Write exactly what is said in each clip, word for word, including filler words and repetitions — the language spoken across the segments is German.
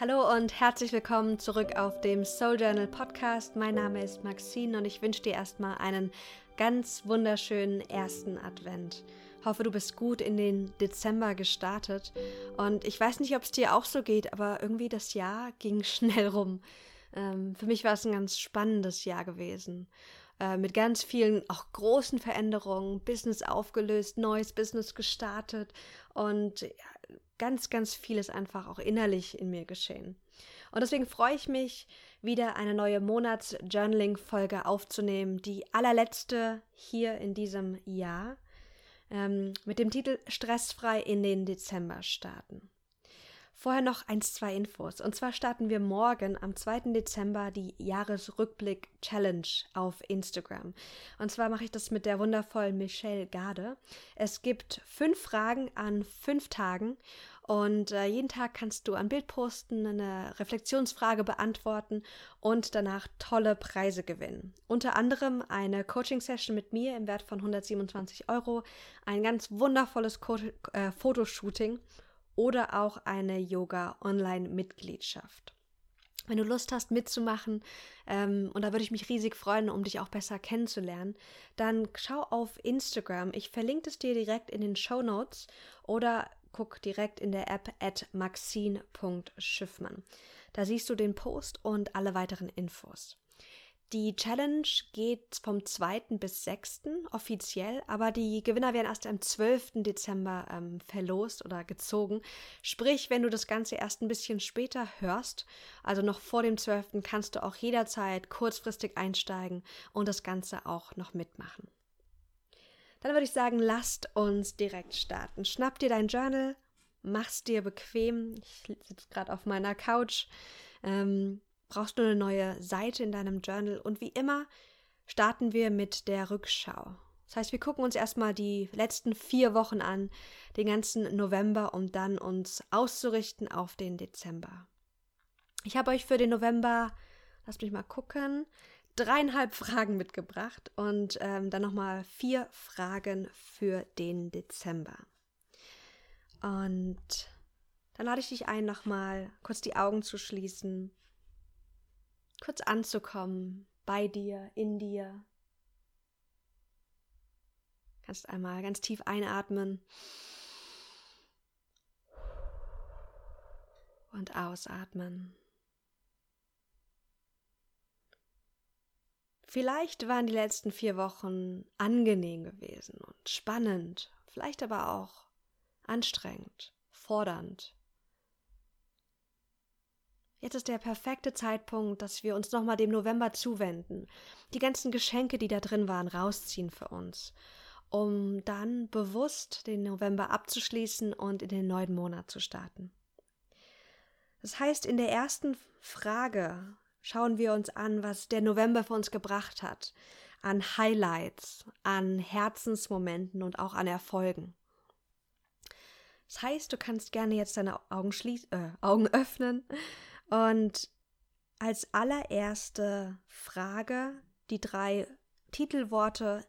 Hallo und herzlich willkommen zurück auf dem Soul Journal Podcast. Mein Name ist Maxine und ich wünsche dir erstmal einen ganz wunderschönen ersten Advent. Hoffe, du bist gut in den Dezember gestartet und ich weiß nicht, ob es dir auch so geht, aber irgendwie das Jahr ging schnell rum. Ähm, für mich war es ein ganz spannendes Jahr gewesen. Mit ganz vielen auch großen Veränderungen, Business aufgelöst, neues Business gestartet und ganz, ganz vieles einfach auch innerlich in mir geschehen. Und deswegen freue ich mich, wieder eine neue Monats-Journaling-Folge aufzunehmen, die allerletzte hier in diesem Jahr, ähm, mit dem Titel Stressfrei in den Dezember starten. Vorher noch eins, zwei Infos. Und zwar starten wir morgen am zweiten Dezember die Jahresrückblick-Challenge auf Instagram. Und zwar mache ich das mit der wundervollen Michelle Garde. Es gibt fünf Fragen an fünf Tagen und äh, jeden Tag kannst du ein Bild posten, eine Reflexionsfrage beantworten und danach tolle Preise gewinnen. Unter anderem eine Coaching-Session mit mir im Wert von hundertsiebenundzwanzig Euro, ein ganz wundervolles Co- äh, Fotoshooting oder auch eine Yoga-Online-Mitgliedschaft. Wenn du Lust hast, mitzumachen, ähm, und da würde ich mich riesig freuen, um dich auch besser kennenzulernen, dann schau auf Instagram. Ich verlinke es dir direkt in den Shownotes oder guck direkt in der App at maxine punkt schiffmann. Da siehst du den Post und alle weiteren Infos. Die Challenge geht vom zweiten bis sechsten offiziell, aber die Gewinner werden erst am zwölften Dezember ähm, verlost oder gezogen. Sprich, wenn du das Ganze erst ein bisschen später hörst, also noch vor dem zwölften, kannst du auch jederzeit kurzfristig einsteigen und das Ganze auch noch mitmachen. Dann würde ich sagen, lasst uns direkt starten. Schnapp dir dein Journal, mach's dir bequem. Ich sitze gerade auf meiner Couch. Ähm, Brauchst du eine neue Seite in deinem Journal und wie immer starten wir mit der Rückschau. Das heißt, wir gucken uns erstmal die letzten vier Wochen an, den ganzen November, um dann uns auszurichten auf den Dezember. Ich habe euch für den November, lasst mich mal gucken, dreieinhalb Fragen mitgebracht und ähm, dann nochmal vier Fragen für den Dezember. Und dann lade ich dich ein, nochmal kurz die Augen zu schließen. Kurz anzukommen, bei dir, in dir. Kannst einmal ganz tief einatmen und ausatmen. Vielleicht waren die letzten vier Wochen angenehm gewesen und spannend, vielleicht aber auch anstrengend, fordernd. Jetzt ist der perfekte Zeitpunkt, dass wir uns nochmal dem November zuwenden, die ganzen Geschenke, die da drin waren, rausziehen für uns, um dann bewusst den November abzuschließen und in den neuen Monat zu starten. Das heißt, in der ersten Frage schauen wir uns an, was der November für uns gebracht hat, an Highlights, an Herzensmomenten und auch an Erfolgen. Das heißt, du kannst gerne jetzt deine Augen, schlie- äh, Augen öffnen. Und als allererste Frage die drei Titelworte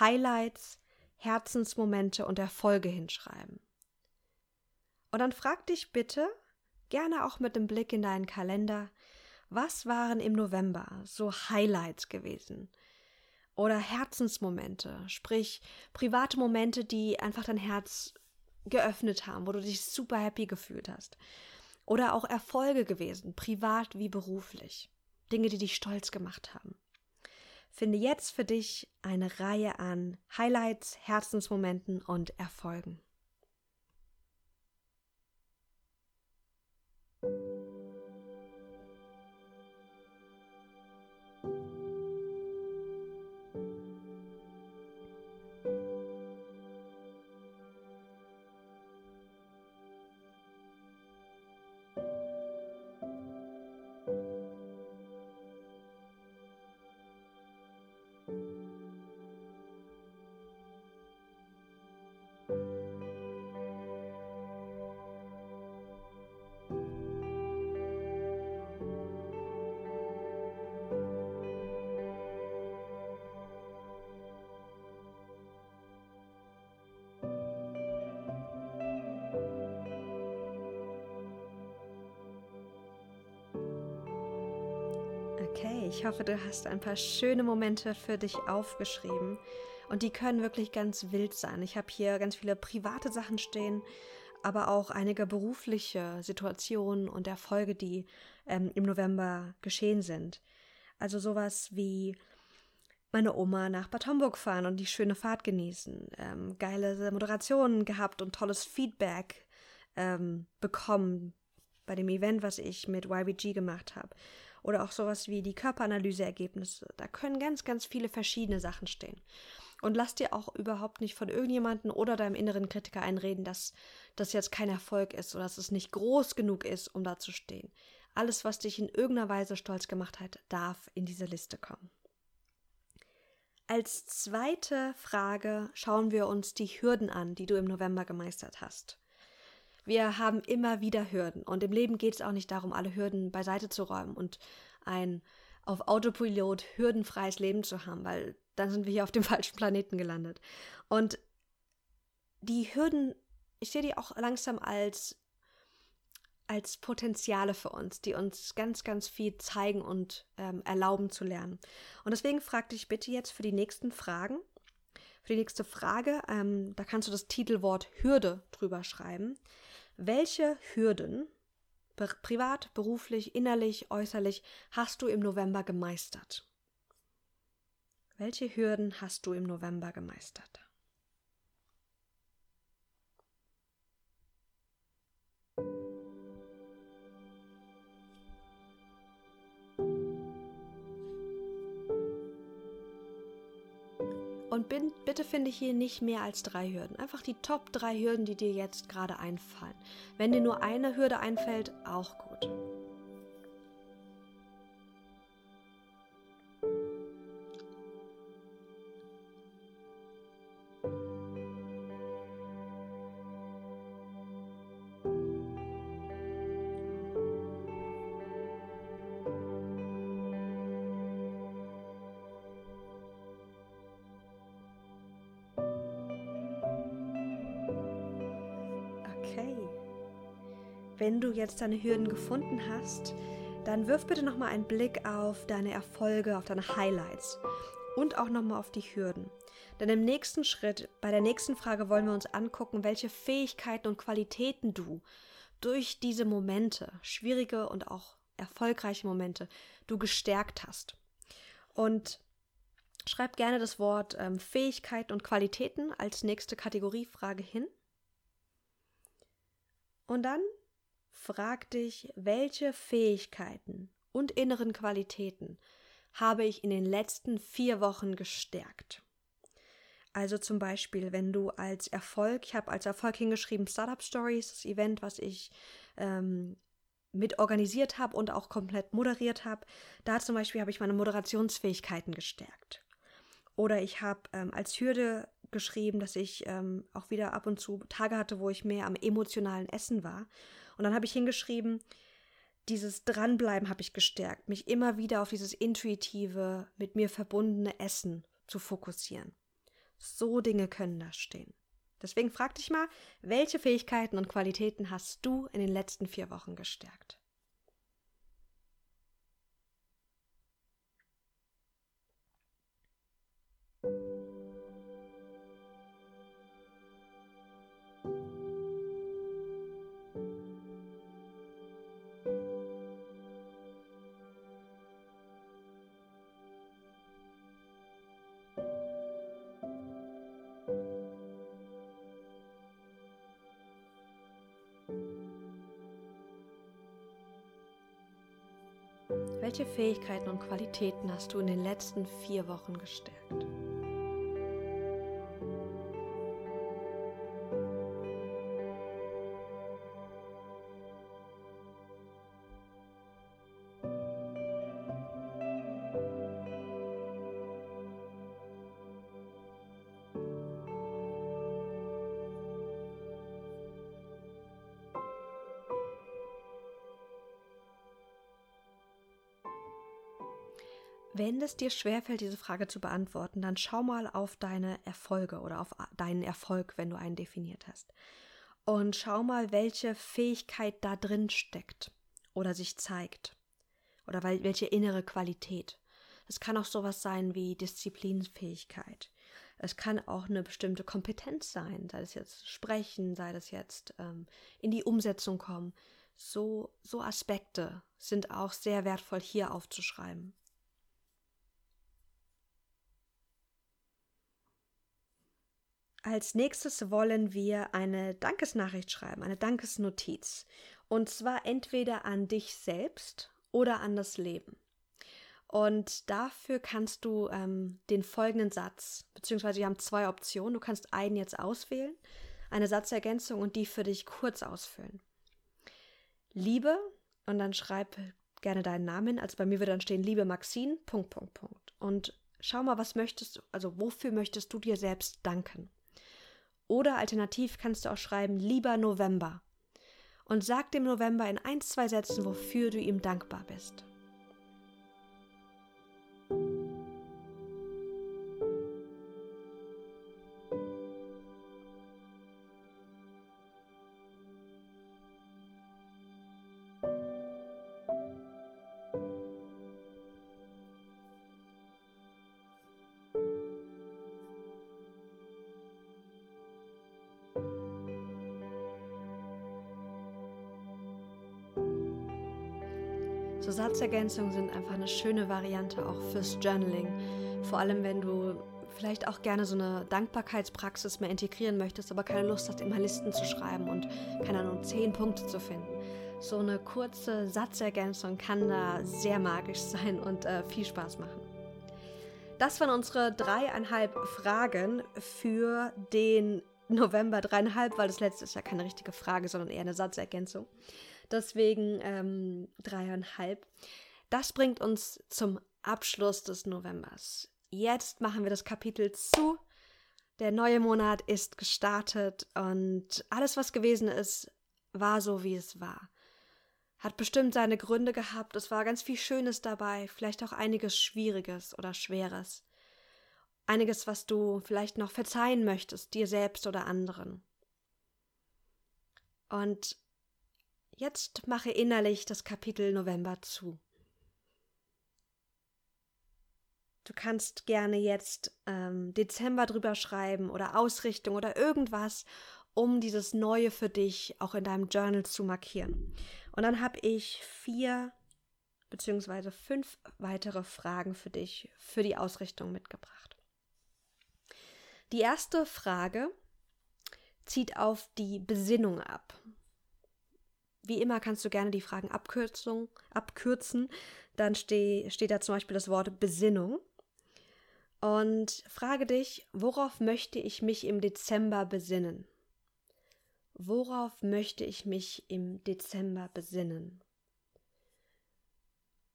Highlights, Herzensmomente und Erfolge hinschreiben. Und dann frag dich bitte, gerne auch mit dem Blick in deinen Kalender, was waren im November so Highlights gewesen? Oder Herzensmomente, sprich private Momente, die einfach dein Herz geöffnet haben, wo du dich super happy gefühlt hast. Oder auch Erfolge gewesen, privat wie beruflich. Dinge, die dich stolz gemacht haben. Finde jetzt für dich eine Reihe an Highlights, Herzensmomenten und Erfolgen. Okay, ich hoffe, du hast ein paar schöne Momente für dich aufgeschrieben und die können wirklich ganz wild sein. Ich habe hier ganz viele private Sachen stehen, aber auch einige berufliche Situationen und Erfolge, die ähm, im November geschehen sind. Also sowas wie meine Oma nach Bad Homburg fahren und die schöne Fahrt genießen, ähm, geile Moderationen gehabt und tolles Feedback ähm, bekommen bei dem Event, was ich mit Y B G gemacht habe. Oder auch sowas wie die Körperanalyseergebnisse. Da können ganz, ganz viele verschiedene Sachen stehen. Und lass dir auch überhaupt nicht von irgendjemandem oder deinem inneren Kritiker einreden, dass das jetzt kein Erfolg ist oder dass es nicht groß genug ist, um da zu stehen. Alles, was dich in irgendeiner Weise stolz gemacht hat, darf in diese Liste kommen. Als zweite Frage schauen wir uns die Hürden an, die du im November gemeistert hast. Wir haben immer wieder Hürden und im Leben geht es auch nicht darum, alle Hürden beiseite zu räumen und ein auf Autopilot hürdenfreies Leben zu haben, weil dann sind wir hier auf dem falschen Planeten gelandet. Und die Hürden, ich sehe die auch langsam als, als Potenziale für uns, die uns ganz, ganz viel zeigen und ähm, erlauben zu lernen. Und deswegen frag dich bitte jetzt für die nächsten Fragen, für die nächste Frage, ähm, da kannst du das Titelwort Hürde drüber schreiben. Welche Hürden, be- privat, beruflich, innerlich, äußerlich, hast du im November gemeistert? Welche Hürden hast du im November gemeistert? Und bin, bitte finde hier nicht mehr als drei Hürden. Einfach die Top drei Hürden, die dir jetzt gerade einfallen. Wenn dir nur eine Hürde einfällt, auch gut. Wenn du jetzt deine Hürden gefunden hast, dann wirf bitte nochmal einen Blick auf deine Erfolge, auf deine Highlights und auch nochmal auf die Hürden. Denn im nächsten Schritt, bei der nächsten Frage wollen wir uns angucken, welche Fähigkeiten und Qualitäten du durch diese Momente, schwierige und auch erfolgreiche Momente, du gestärkt hast. Und schreib gerne das Wort ähm, Fähigkeiten und Qualitäten als nächste Kategoriefrage hin. Und dann frag dich, welche Fähigkeiten und inneren Qualitäten habe ich in den letzten vier Wochen gestärkt? Also zum Beispiel, wenn du als Erfolg, ich habe als Erfolg hingeschrieben Startup Stories, das Event, was ich ähm, mit organisiert habe und auch komplett moderiert habe, da zum Beispiel habe ich meine Moderationsfähigkeiten gestärkt. Oder ich habe ähm, als Hürde geschrieben, dass ich ähm, auch wieder ab und zu Tage hatte, wo ich mehr am emotionalen Essen war. Und dann habe ich hingeschrieben, dieses Dranbleiben habe ich gestärkt, mich immer wieder auf dieses intuitive, mit mir verbundene Essen zu fokussieren. So Dinge können da stehen. Deswegen frag dich mal, welche Fähigkeiten und Qualitäten hast du in den letzten vier Wochen gestärkt? Welche Fähigkeiten und Qualitäten hast du in den letzten vier Wochen gestärkt? Wenn es dir schwerfällt, diese Frage zu beantworten, dann schau mal auf deine Erfolge oder auf deinen Erfolg, wenn du einen definiert hast. Und schau mal, welche Fähigkeit da drin steckt oder sich zeigt. oder weil, welche innere Qualität. Es kann auch sowas sein wie Disziplinfähigkeit. Es kann auch eine bestimmte Kompetenz sein, sei das jetzt Sprechen, sei das jetzt ähm, in die Umsetzung kommen. So, so Aspekte sind auch sehr wertvoll hier aufzuschreiben. Als nächstes wollen wir eine Dankesnachricht schreiben, eine Dankesnotiz. Und zwar entweder an dich selbst oder an das Leben. Und dafür kannst du ähm, den folgenden Satz, beziehungsweise wir haben zwei Optionen, du kannst einen jetzt auswählen, eine Satzergänzung und die für dich kurz ausfüllen. Liebe, und dann schreib gerne deinen Namen, also bei mir wird dann stehen, liebe Maxine, Punkt, Punkt, Punkt. Und schau mal, was möchtest du, also wofür möchtest du dir selbst danken? Oder alternativ kannst du auch schreiben, lieber November. Und sag dem November in ein, zwei Sätzen, wofür du ihm dankbar bist. So Satzergänzungen sind einfach eine schöne Variante auch fürs Journaling. Vor allem, wenn du vielleicht auch gerne so eine Dankbarkeitspraxis mehr integrieren möchtest, aber keine Lust hast, immer Listen zu schreiben und keine Ahnung, zehn Punkte zu finden. So eine kurze Satzergänzung kann da sehr magisch sein und äh, viel Spaß machen. Das waren unsere dreieinhalb Fragen für den November dreieinhalb, weil das letzte ist ja keine richtige Frage, sondern eher eine Satzergänzung. Deswegen ähm, dreieinhalb. Das bringt uns zum Abschluss des Novembers. Jetzt machen wir das Kapitel zu. Der neue Monat ist gestartet und alles, was gewesen ist, war so, wie es war. Hat bestimmt seine Gründe gehabt. Es war ganz viel Schönes dabei, vielleicht auch einiges Schwieriges oder Schweres. Einiges, was du vielleicht noch verzeihen möchtest, dir selbst oder anderen. Und jetzt mache innerlich das Kapitel November zu. Du kannst gerne jetzt ähm, Dezember drüber schreiben oder Ausrichtung oder irgendwas, um dieses Neue für dich auch in deinem Journal zu markieren. Und dann habe ich vier bzw. fünf weitere Fragen für dich für die Ausrichtung mitgebracht. Die erste Frage zieht auf die Besinnung ab. Wie immer kannst du gerne die Fragen Abkürzung, abkürzen. Dann steh, steht da zum Beispiel das Wort Besinnung. Und frage dich, worauf möchte ich mich im Dezember besinnen? Worauf möchte ich mich im Dezember besinnen?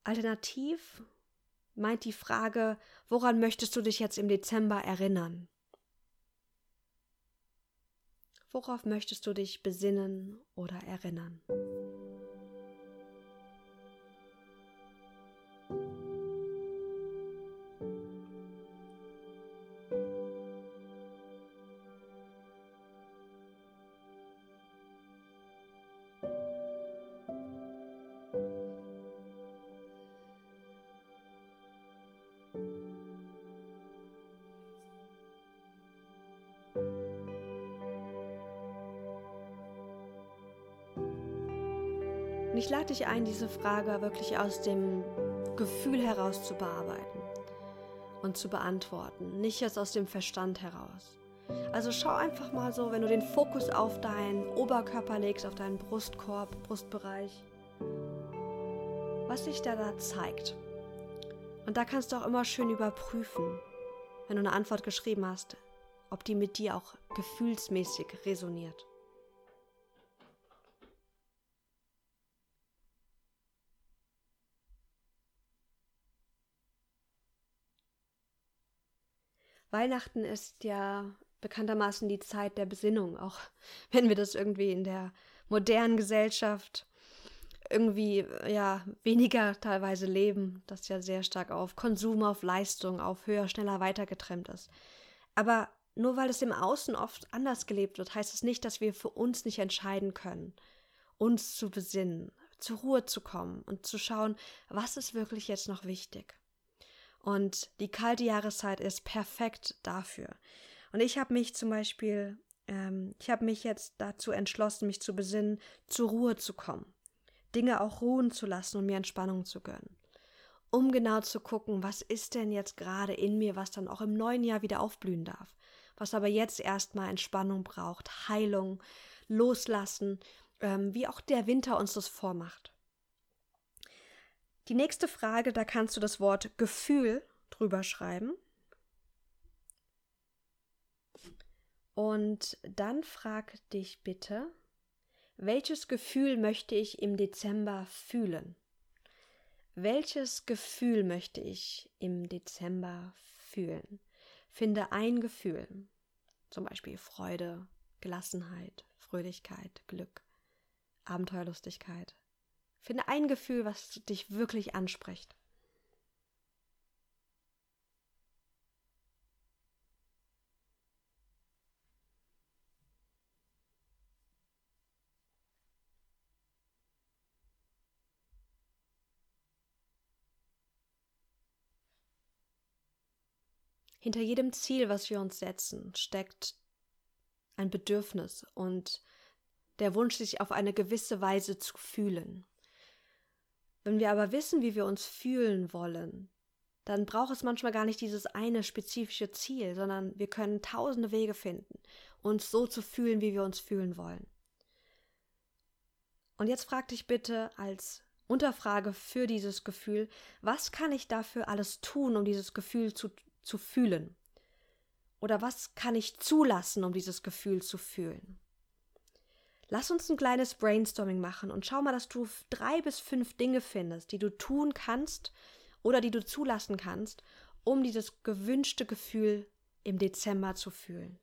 Alternativ meint die Frage, woran möchtest du dich jetzt im Dezember erinnern? Worauf möchtest du dich besinnen oder erinnern? Und ich lade dich ein, diese Frage wirklich aus dem Gefühl heraus zu bearbeiten und zu beantworten, nicht jetzt aus dem Verstand heraus. Also schau einfach mal so, wenn du den Fokus auf deinen Oberkörper legst, auf deinen Brustkorb, Brustbereich, was sich da, da zeigt. Und da kannst du auch immer schön überprüfen, wenn du eine Antwort geschrieben hast, ob die mit dir auch gefühlsmäßig resoniert. Weihnachten ist ja bekanntermaßen die Zeit der Besinnung, auch wenn wir das irgendwie in der modernen Gesellschaft irgendwie ja weniger teilweise leben, das ja sehr stark auf Konsum, auf Leistung, auf höher, schneller, weiter getrimmt ist. Aber nur weil es im Außen oft anders gelebt wird, heißt es nicht, dass wir für uns nicht entscheiden können, uns zu besinnen, zur Ruhe zu kommen und zu schauen, was ist wirklich jetzt noch wichtig. Und die kalte Jahreszeit ist perfekt dafür. Und ich habe mich zum Beispiel, ähm, ich habe mich jetzt dazu entschlossen, mich zu besinnen, zur Ruhe zu kommen, Dinge auch ruhen zu lassen und mir Entspannung zu gönnen, um genau zu gucken, was ist denn jetzt gerade in mir, was dann auch im neuen Jahr wieder aufblühen darf, was aber jetzt erstmal Entspannung braucht, Heilung, Loslassen, ähm, wie auch der Winter uns das vormacht. Die nächste Frage, da kannst du das Wort Gefühl drüber schreiben. Und dann frag dich bitte, welches Gefühl möchte ich im Dezember fühlen? Welches Gefühl möchte ich im Dezember fühlen? Finde ein Gefühl, zum Beispiel Freude, Gelassenheit, Fröhlichkeit, Glück, Abenteuerlustigkeit. Finde ein Gefühl, was dich wirklich anspricht. Hinter jedem Ziel, was wir uns setzen, steckt ein Bedürfnis und der Wunsch, sich auf eine gewisse Weise zu fühlen. Wenn wir aber wissen, wie wir uns fühlen wollen, dann braucht es manchmal gar nicht dieses eine spezifische Ziel, sondern wir können tausende Wege finden, uns so zu fühlen, wie wir uns fühlen wollen. Und jetzt frag dich bitte als Unterfrage für dieses Gefühl, was kann ich dafür alles tun, um dieses Gefühl zu, zu fühlen? Oder was kann ich zulassen, um dieses Gefühl zu fühlen? Lass uns ein kleines Brainstorming machen und schau mal, dass du drei bis fünf Dinge findest, die du tun kannst oder die du zulassen kannst, um dieses gewünschte Gefühl im Dezember zu fühlen.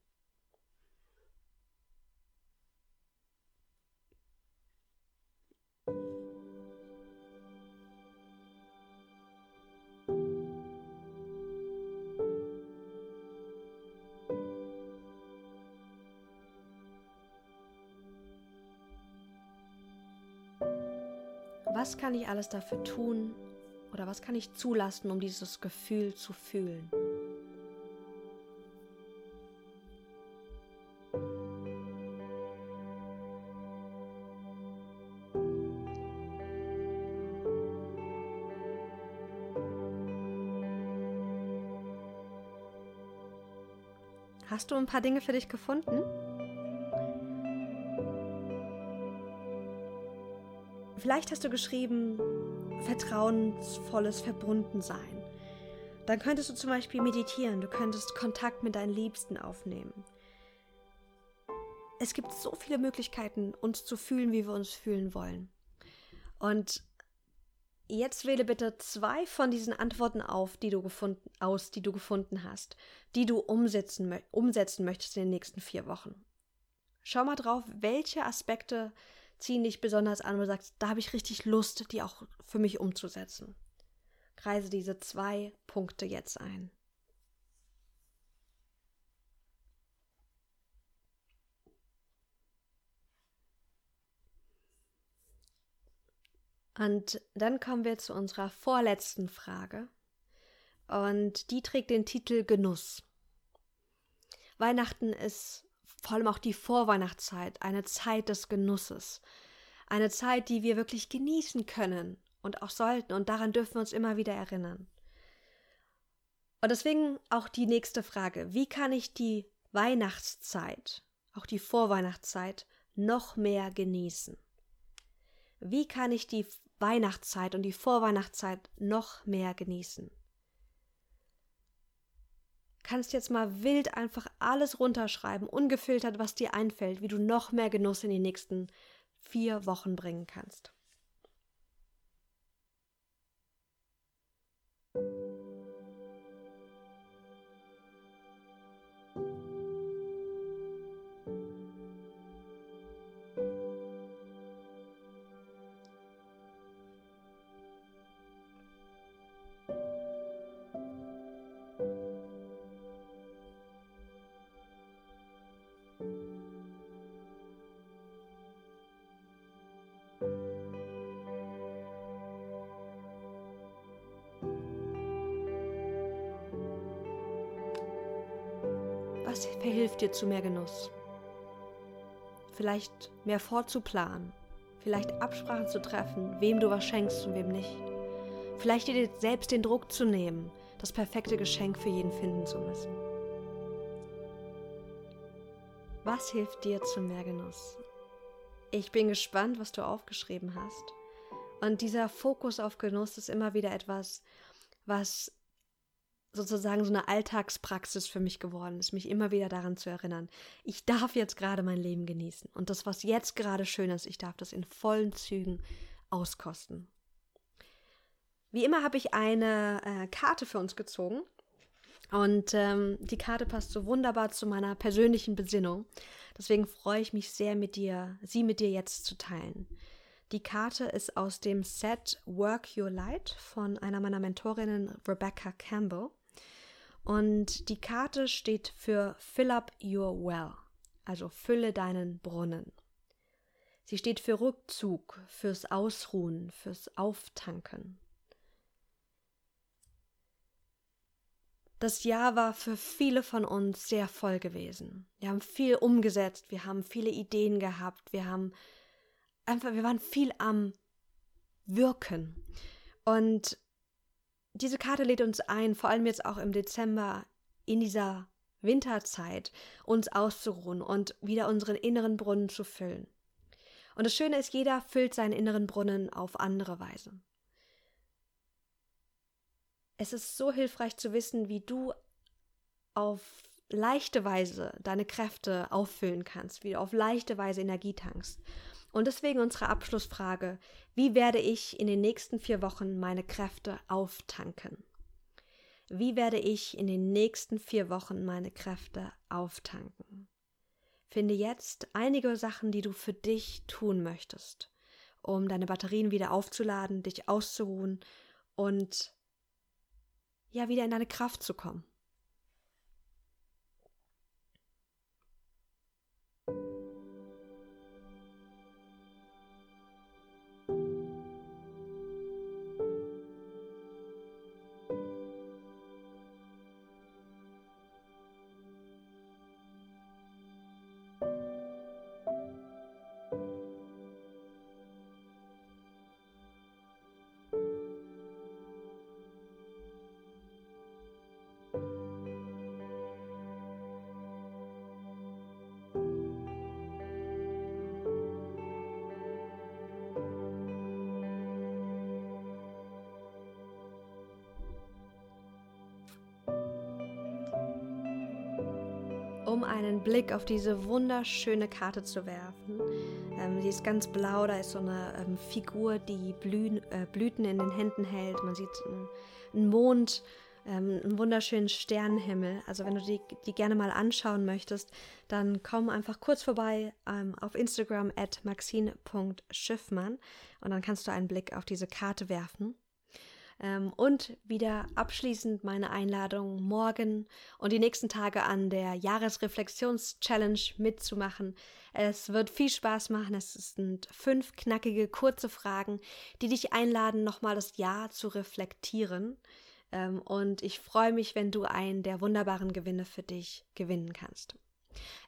Was kann ich alles dafür tun oder was kann ich zulassen, um dieses Gefühl zu fühlen? Hast du ein paar Dinge für dich gefunden? Vielleicht hast du geschrieben, vertrauensvolles Verbundensein. Dann könntest du zum Beispiel meditieren, du könntest Kontakt mit deinen Liebsten aufnehmen. Es gibt so viele Möglichkeiten, uns zu fühlen, wie wir uns fühlen wollen. Und jetzt wähle bitte zwei von diesen Antworten auf, die du gefunden, aus, die du gefunden hast, die du umsetzen, umsetzen möchtest in den nächsten vier Wochen. Schau mal drauf, welche Aspekte ziehen dich besonders an und sagst, da habe ich richtig Lust, die auch für mich umzusetzen. Kreise diese zwei Punkte jetzt ein. Und dann kommen wir zu unserer vorletzten Frage. Und die trägt den Titel Genuss. Weihnachten ist vor allem auch die Vorweihnachtszeit, eine Zeit des Genusses. Eine Zeit, die wir wirklich genießen können und auch sollten. Und daran dürfen wir uns immer wieder erinnern. Und deswegen auch die nächste Frage. Wie kann ich die Weihnachtszeit, auch die Vorweihnachtszeit, noch mehr genießen? Wie kann ich die Weihnachtszeit und die Vorweihnachtszeit noch mehr genießen? Kannst jetzt mal wild einfach alles runterschreiben, ungefiltert, was dir einfällt, wie du noch mehr Genuss in die nächsten vier Wochen bringen kannst. Was verhilft dir zu mehr Genuss? Vielleicht mehr vorzuplanen, vielleicht Absprachen zu treffen, wem du was schenkst und wem nicht. Vielleicht dir selbst den Druck zu nehmen, das perfekte Geschenk für jeden finden zu müssen. Was hilft dir zu mehr Genuss? Ich bin gespannt, was du aufgeschrieben hast. Und dieser Fokus auf Genuss ist immer wieder etwas, was sozusagen so eine Alltagspraxis für mich geworden ist, mich immer wieder daran zu erinnern. Ich darf jetzt gerade mein Leben genießen. Und das, was jetzt gerade schön ist, ich darf das in vollen Zügen auskosten. Wie immer habe ich eine äh, Karte für uns gezogen. Und ähm, die Karte passt so wunderbar zu meiner persönlichen Besinnung. Deswegen freue ich mich sehr, mit dir, sie mit dir jetzt zu teilen. Die Karte ist aus dem Set Work Your Light von einer meiner Mentorinnen, Rebecca Campbell. Und die Karte steht für Fill Up Your Well, also fülle deinen Brunnen. Sie steht für Rückzug, fürs Ausruhen, fürs Auftanken. Das Jahr war für viele von uns sehr voll gewesen. Wir haben viel umgesetzt, wir haben viele Ideen gehabt, wir haben einfach, wir waren viel am Wirken. Und diese Karte lädt uns ein, vor allem jetzt auch im Dezember, in dieser Winterzeit, uns auszuruhen und wieder unseren inneren Brunnen zu füllen. Und das Schöne ist, jeder füllt seinen inneren Brunnen auf andere Weise. Es ist so hilfreich zu wissen, wie du auf leichte Weise deine Kräfte auffüllen kannst, wie du auf leichte Weise Energie tankst. Und deswegen unsere Abschlussfrage: Wie werde ich in den nächsten vier Wochen meine Kräfte auftanken? Wie werde ich in den nächsten vier Wochen meine Kräfte auftanken? Finde jetzt einige Sachen, die du für dich tun möchtest, um deine Batterien wieder aufzuladen, dich auszuruhen und ja, wieder in deine Kraft zu kommen. Um einen Blick auf diese wunderschöne Karte zu werfen. Ähm, sie ist ganz blau, da ist so eine ähm, Figur, die Blü- äh, Blüten in den Händen hält. Man sieht einen, einen Mond, ähm, einen wunderschönen Sternenhimmel. Also wenn du die, die gerne mal anschauen möchtest, dann komm einfach kurz vorbei ähm, auf Instagram at maxine punkt schiffmann und dann kannst du einen Blick auf diese Karte werfen. Und wieder abschließend meine Einladung, morgen und die nächsten Tage an der Jahresreflexions-Challenge mitzumachen. Es wird viel Spaß machen. Es sind fünf knackige, kurze Fragen, die dich einladen, nochmal das Jahr zu reflektieren. Und ich freue mich, wenn du einen der wunderbaren Gewinne für dich gewinnen kannst.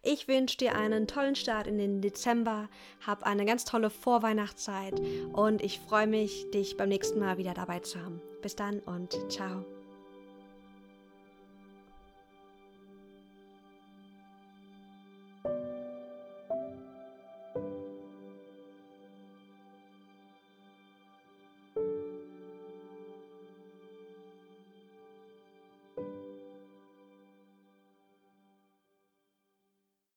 Ich wünsche dir einen tollen Start in den Dezember, hab eine ganz tolle Vorweihnachtszeit und ich freue mich, dich beim nächsten Mal wieder dabei zu haben. Bis dann und ciao.